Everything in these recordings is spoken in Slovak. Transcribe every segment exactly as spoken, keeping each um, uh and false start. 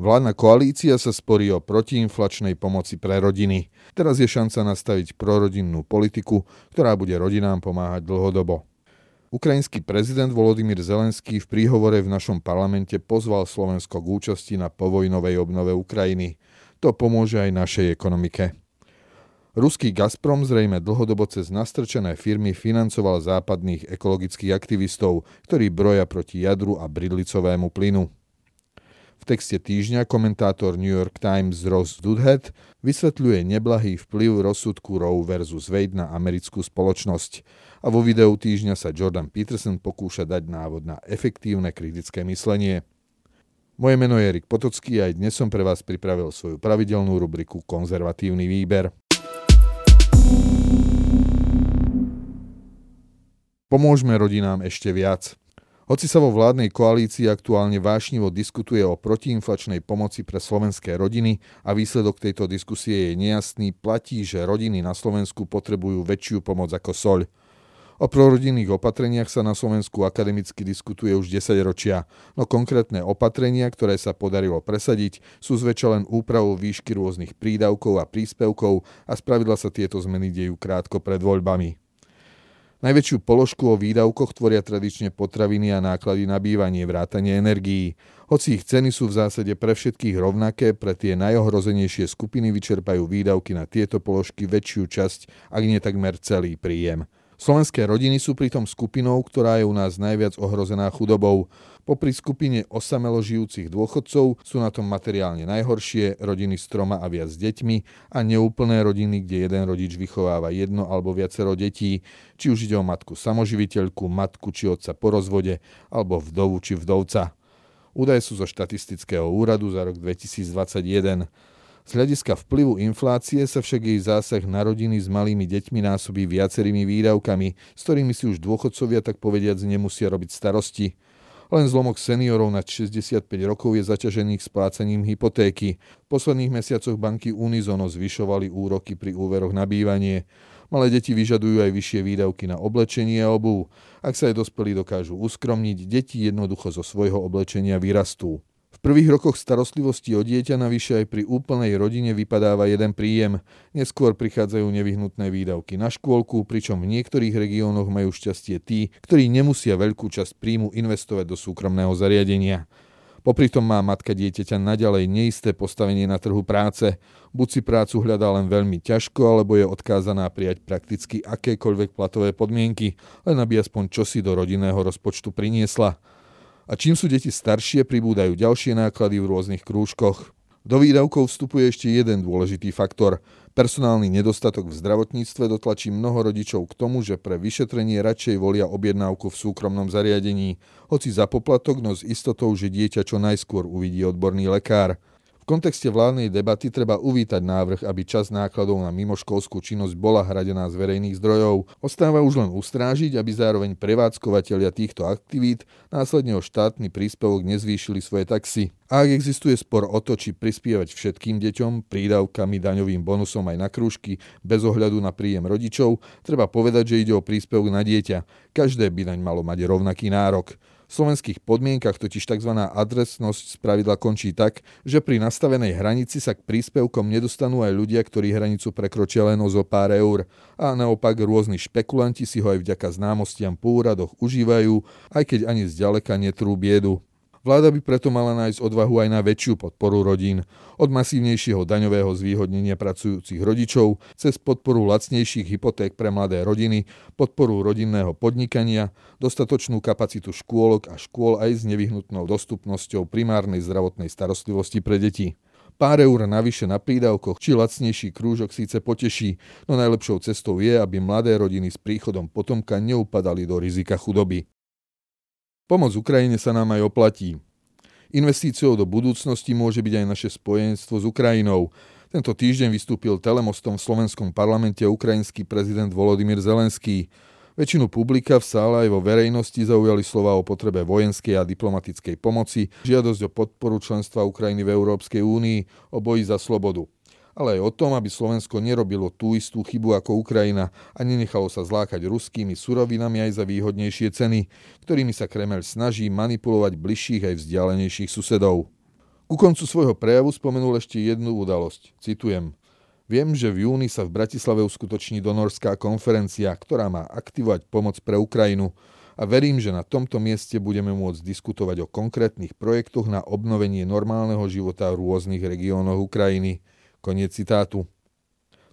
Vládna koalícia sa sporí o protiinflačnej pomoci pre rodiny. Teraz je šanca nastaviť prorodinnú politiku, ktorá bude rodinám pomáhať dlhodobo. Ukrajinský prezident Volodymyr Zelenský v príhovore v našom parlamente pozval Slovensko k účasti na povojnovej obnove Ukrajiny. To pomôže aj našej ekonomike. Ruský Gazprom zrejme dlhodobo cez nastrčené firmy financoval západných ekologických aktivistov, ktorí broja proti jadru a bridlicovému plynu. V texte týždňa komentátor New York Times Ross Douthat vysvetľuje neblahý vplyv rozsudku Roe versus. Wade na americkú spoločnosť a vo videu týždňa sa Jordan Peterson pokúša dať návod na efektívne kritické myslenie. Moje meno je Erik Potocký a aj dnes som pre vás pripravil svoju pravidelnú rubriku Konzervatívny výber. Pomôžme rodinám ešte viac. Hoci sa vo vládnej koalícii aktuálne vášnivo diskutuje o protiinflačnej pomoci pre slovenské rodiny a výsledok tejto diskusie je nejasný, platí, že rodiny na Slovensku potrebujú väčšiu pomoc ako soľ. O prorodinných opatreniach sa na Slovensku akademicky diskutuje už desaťročia, no konkrétne opatrenia, ktoré sa podarilo presadiť, sú zväčša len úpravou výšky rôznych prídavkov a príspevkov a spravidla sa tieto zmeny dejú krátko pred voľbami. Najväčšiu položku o výdavkoch tvoria tradične potraviny a náklady na bývanie, vrátane energií. Hoci ich ceny sú v zásade pre všetkých rovnaké, pre tie najohrozenejšie skupiny vyčerpajú výdavky na tieto položky väčšiu časť, ak nie takmer celý príjem. Slovenské rodiny sú pritom skupinou, ktorá je u nás najviac ohrozená chudobou. Popri skupine osamelo žijúcich dôchodcov sú na tom materiálne najhoršie rodiny s troma a viac deťmi a neúplné rodiny, kde jeden rodič vychováva jedno alebo viacero detí, či už ide o matku samoživiteľku, matku či otca po rozvode, alebo vdovu či vdovca. Údaje sú zo štatistického úradu za rok dvetisícdvadsaťjeden. Z hľadiska vplyvu inflácie sa však jej zásah na rodiny s malými deťmi násobí viacerými výdavkami, s ktorými si už dôchodcovia tak povediac nemusia robiť starosti. Len zlomok seniorov nad šesťdesiatpäť rokov je zaťažených splácaním hypotéky. V posledných mesiacoch banky unizono zvyšovali úroky pri úveroch na bývanie. Malé deti vyžadujú aj vyššie výdavky na oblečenie a obuv. Ak sa aj dospelí dokážu uskromniť, deti jednoducho zo svojho oblečenia vyrastú. V prvých rokoch starostlivosti o dieťa navyše aj pri úplnej rodine vypadáva jeden príjem. Neskôr prichádzajú nevyhnutné výdavky na škôlku, pričom v niektorých regiónoch majú šťastie tí, ktorí nemusia veľkú časť príjmu investovať do súkromného zariadenia. Popri tom má matka dieťaťa naďalej neisté postavenie na trhu práce. Buď si prácu hľadá len veľmi ťažko, alebo je odkázaná prijať prakticky akékoľvek platové podmienky, len aby aspoň čosi do rodinného rozpočtu priniesla. A čím sú deti staršie, pribúdajú ďalšie náklady v rôznych krúžkoch. Do výdavkov vstupuje ešte jeden dôležitý faktor. Personálny nedostatok v zdravotníctve dotlačí mnoho rodičov k tomu, že pre vyšetrenie radšej volia objednávku v súkromnom zariadení, hoci za poplatok, no s istotou, že dieťa čo najskôr uvidí odborný lekár. V kontexte vládnej debaty treba uvítať návrh, aby časť nákladov na mimoškolskú činnosť bola hradená z verejných zdrojov. Ostáva už len ustrážiť, aby zároveň prevádzkovateľia týchto aktivít následne o štátny príspevok nezvýšili svoje taxy. A ak existuje spor o to, či prispievať všetkým deťom, prídavkami, daňovým bonusom aj na krúžky, bez ohľadu na príjem rodičov, treba povedať, že ide o príspevok na dieťa. Každé by naň malo mať rovnaký nárok. V slovenských podmienkach totiž tzv. Adresnosť spravidla končí tak, že pri nastavenej hranici sa k príspevkom nedostanú aj ľudia, ktorí hranicu prekročia len o zo pár eur. A naopak rôzni špekulanti si ho aj vďaka známostiam po úradoch užívajú, aj keď ani zďaleka netrú biedu. Vláda by preto mala nájsť odvahu aj na väčšiu podporu rodín. Od masívnejšieho daňového zvýhodnenia pracujúcich rodičov, cez podporu lacnejších hypoték pre mladé rodiny, podporu rodinného podnikania, dostatočnú kapacitu škôlok a škôl aj s nevyhnutnou dostupnosťou primárnej zdravotnej starostlivosti pre deti. Pár eur navyše na prídavkoch či lacnejší krúžok síce poteší, no najlepšou cestou je, aby mladé rodiny s príchodom potomka neupadali do rizika chudoby. Pomoc Ukrajine sa nám aj oplatí. Investíciou do budúcnosti môže byť aj naše spojenstvo s Ukrajinou. Tento týždeň vystúpil telemostom v slovenskom parlamente ukrajinský prezident Volodymyr Zelenský. Väčšinu publika v sále aj vo verejnosti zaujali slova o potrebe vojenskej a diplomatickej pomoci, žiadosť o podporu členstva Ukrajiny v Európskej únii, o boji za slobodu. Ale aj o tom, aby Slovensko nerobilo tú istú chybu ako Ukrajina a nenechalo sa zlákať ruskými surovinami aj za výhodnejšie ceny, ktorými sa Kremeľ snaží manipulovať bližších aj vzdialenejších susedov. Ku koncu svojho prejavu spomenul ešte jednu udalosť. Citujem. Viem, že v júni sa v Bratislave uskutoční donorská konferencia, ktorá má aktivovať pomoc pre Ukrajinu a verím, že na tomto mieste budeme môcť diskutovať o konkrétnych projektoch na obnovenie normálneho života v rôznych regiónoch Ukrajiny. Koniec citátu.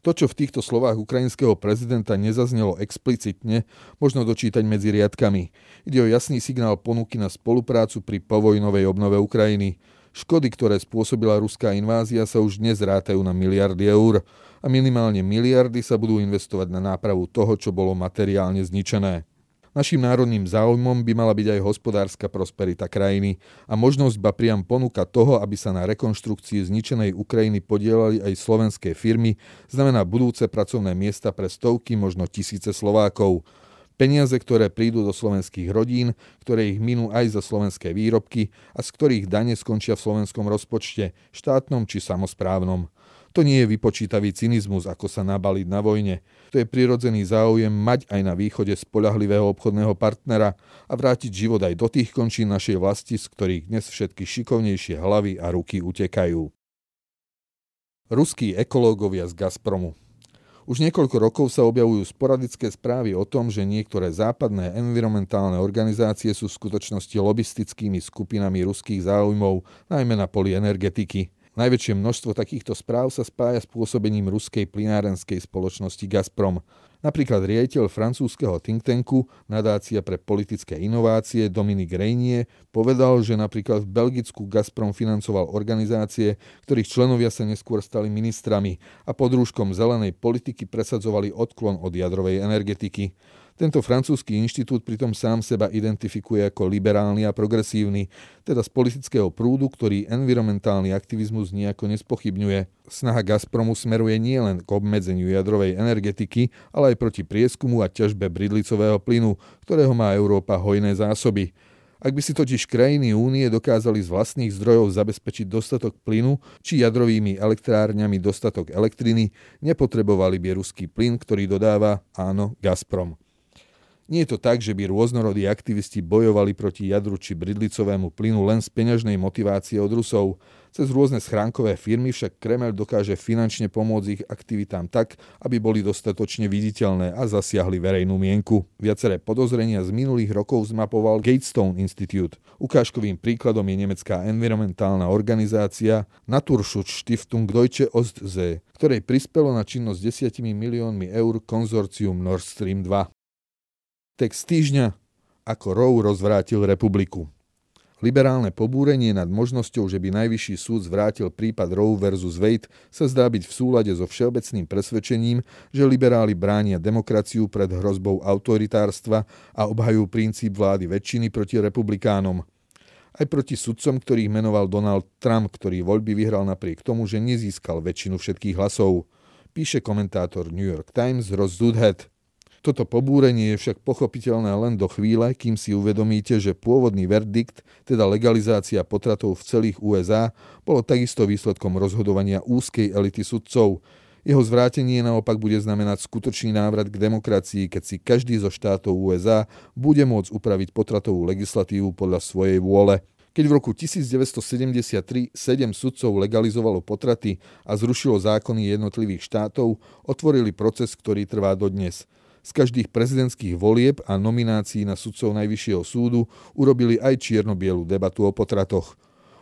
To, čo v týchto slovách ukrajinského prezidenta nezaznelo explicitne, možno dočítať medzi riadkami. Ide o jasný signál ponuky na spoluprácu pri povojnovej obnove Ukrajiny. Škody, ktoré spôsobila ruská invázia, sa už dnes rátajú na miliardy eur a minimálne miliardy sa budú investovať na nápravu toho, čo bolo materiálne zničené. Naším národným záujmom by mala byť aj hospodárska prosperita krajiny a možnosť ba priam ponuka toho, aby sa na rekonštrukcii zničenej Ukrajiny podielali aj slovenské firmy, znamená budúce pracovné miesta pre stovky, možno tisíce Slovákov. Peniaze, ktoré prídu do slovenských rodín, ktoré ich minú aj za slovenské výrobky a z ktorých dane skončia v slovenskom rozpočte, štátnom či samosprávnom. To nie je vypočítavý cynizmus, ako sa nabaliť na vojne. To je prirodzený záujem mať aj na východe spoľahlivého obchodného partnera a vrátiť život aj do tých končín našej vlasti, z ktorých dnes všetky šikovnejšie hlavy a ruky utekajú. Ruskí ekológovia z Gazpromu. Už niekoľko rokov sa objavujú sporadické správy o tom, že niektoré západné environmentálne organizácie sú v skutočnosti lobistickými skupinami ruských záujmov, najmä na poli energetiky. Najväčšie množstvo takýchto správ sa spája s pôsobením ruskej plynárenskej spoločnosti Gazprom. Napríklad riaditeľ francúzskeho think tanku Nadácia pre politické inovácie Dominique Reynie povedal, že napríklad v Belgicku Gazprom financoval organizácie, ktorých členovia sa neskôr stali ministrami a pod rúškom zelenej politiky presadzovali odklon od jadrovej energetiky. Tento francúzsky inštitút pritom sám seba identifikuje ako liberálny a progresívny, teda z politického prúdu, ktorý environmentálny aktivizmus nejako nespochybňuje. Snaha Gazpromu smeruje nielen k obmedzeniu jadrovej energetiky, ale aj proti prieskumu a ťažbe bridlicového plynu, ktorého má Európa hojné zásoby. Ak by si totiž krajiny únie dokázali z vlastných zdrojov zabezpečiť dostatok plynu či jadrovými elektrárňami dostatok elektriny, nepotrebovali by ruský plyn, ktorý dodáva, áno, Gazprom. Nie je to tak, že by rôznorodí aktivisti bojovali proti jadru či bridlicovému plynu len z peňažnej motivácie od Rusov. Cez rôzne schránkové firmy však Kremeľ dokáže finančne pomôcť ich aktivitám tak, aby boli dostatočne viditeľné a zasiahli verejnú mienku. Viaceré podozrenia z minulých rokov zmapoval Gatestone Institute. Ukážkovým príkladom je nemecká environmentálna organizácia Naturschutzstiftung Deutsche Ostsee, ktorej prispelo na činnosť desiatimi miliónmi eur konzorcium Nord Stream dva. Text týždňa, ako Roe rozvrátil republiku. Liberálne pobúrenie nad možnosťou, že by najvyšší súd zvrátil prípad Roe versus. Wade, sa zdá byť v súlade so všeobecným presvedčením, že liberáli bránia demokraciu pred hrozbou autoritárstva a obhajujú princíp vlády väčšiny proti republikánom. Aj proti sudcom, ktorých menoval Donald Trump, ktorý voľby vyhral napriek tomu, že nezískal väčšinu všetkých hlasov. Píše komentátor New York Times Ross Douthat. Toto pobúrenie je však pochopiteľné len do chvíle, kým si uvedomíte, že pôvodný verdikt, teda legalizácia potratov v celých ú es á, bolo takisto výsledkom rozhodovania úzkej elity sudcov. Jeho zvrátenie naopak bude znamenať skutočný návrat k demokracii, keď si každý zo štátov ú es á bude môcť upraviť potratovú legislatívu podľa svojej vôle. Keď v roku devätnásťstosedemdesiattri sedem sudcov legalizovalo potraty a zrušilo zákony jednotlivých štátov, otvorili proces, ktorý trvá dodnes. Z každých prezidentských volieb a nominácií na sudcov Najvyššieho súdu urobili aj čierno-bielu debatu o potratoch.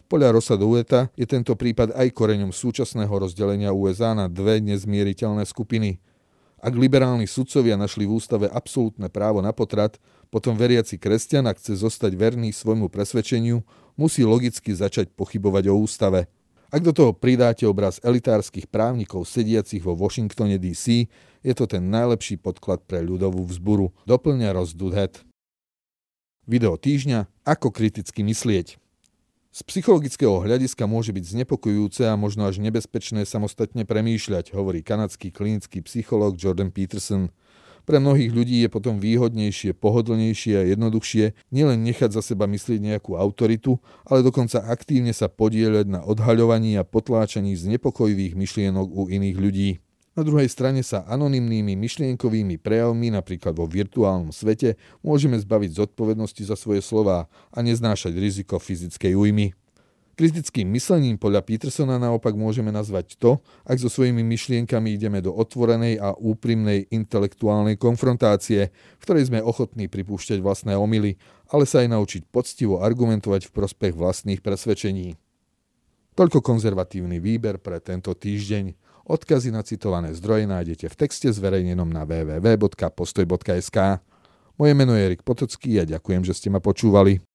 Podľa Rossa Douthata je tento prípad aj koreňom súčasného rozdelenia ú es á na dve nezmieriteľné skupiny. Ak liberálni sudcovia našli v ústave absolútne právo na potrat, potom veriaci kresťan, ak chce zostať verný svojmu presvedčeniu, musí logicky začať pochybovať o ústave. Ak do toho pridáte obraz elitárskych právnikov sediacich vo Washingtone dé cé, je to ten najlepší podklad pre ľudovú vzburu, doplňa Ross Douthat. Video týždňa, ako kriticky myslieť. Z psychologického hľadiska môže byť znepokojujúce a možno až nebezpečné samostatne premýšľať, hovorí kanadský klinický psychológ Jordan Peterson. Pre mnohých ľudí je potom výhodnejšie, pohodlnejšie a jednoduchšie nielen nechať za seba myslieť nejakú autoritu, ale dokonca aktívne sa podieľať na odhaľovaní a potláčaní znepokojivých myšlienok u iných ľudí. Na druhej strane sa anonymnými myšlienkovými prejavmi, napríklad vo virtuálnom svete, môžeme zbaviť zodpovednosti za svoje slová a neznášať riziko fyzickej újmy. Kritickým myslením podľa Petersona naopak môžeme nazvať to, ak so svojimi myšlienkami ideme do otvorenej a úprimnej intelektuálnej konfrontácie, v ktorej sme ochotní pripúšťať vlastné omyly, ale sa aj naučiť poctivo argumentovať v prospech vlastných presvedčení. Toľko konzervatívny výber pre tento týždeň. Odkazy na citované zdroje nájdete v texte zverejnenom na w w w bodka postoj bodka es ká. Moje meno je Erik Potocký a ďakujem, že ste ma počúvali.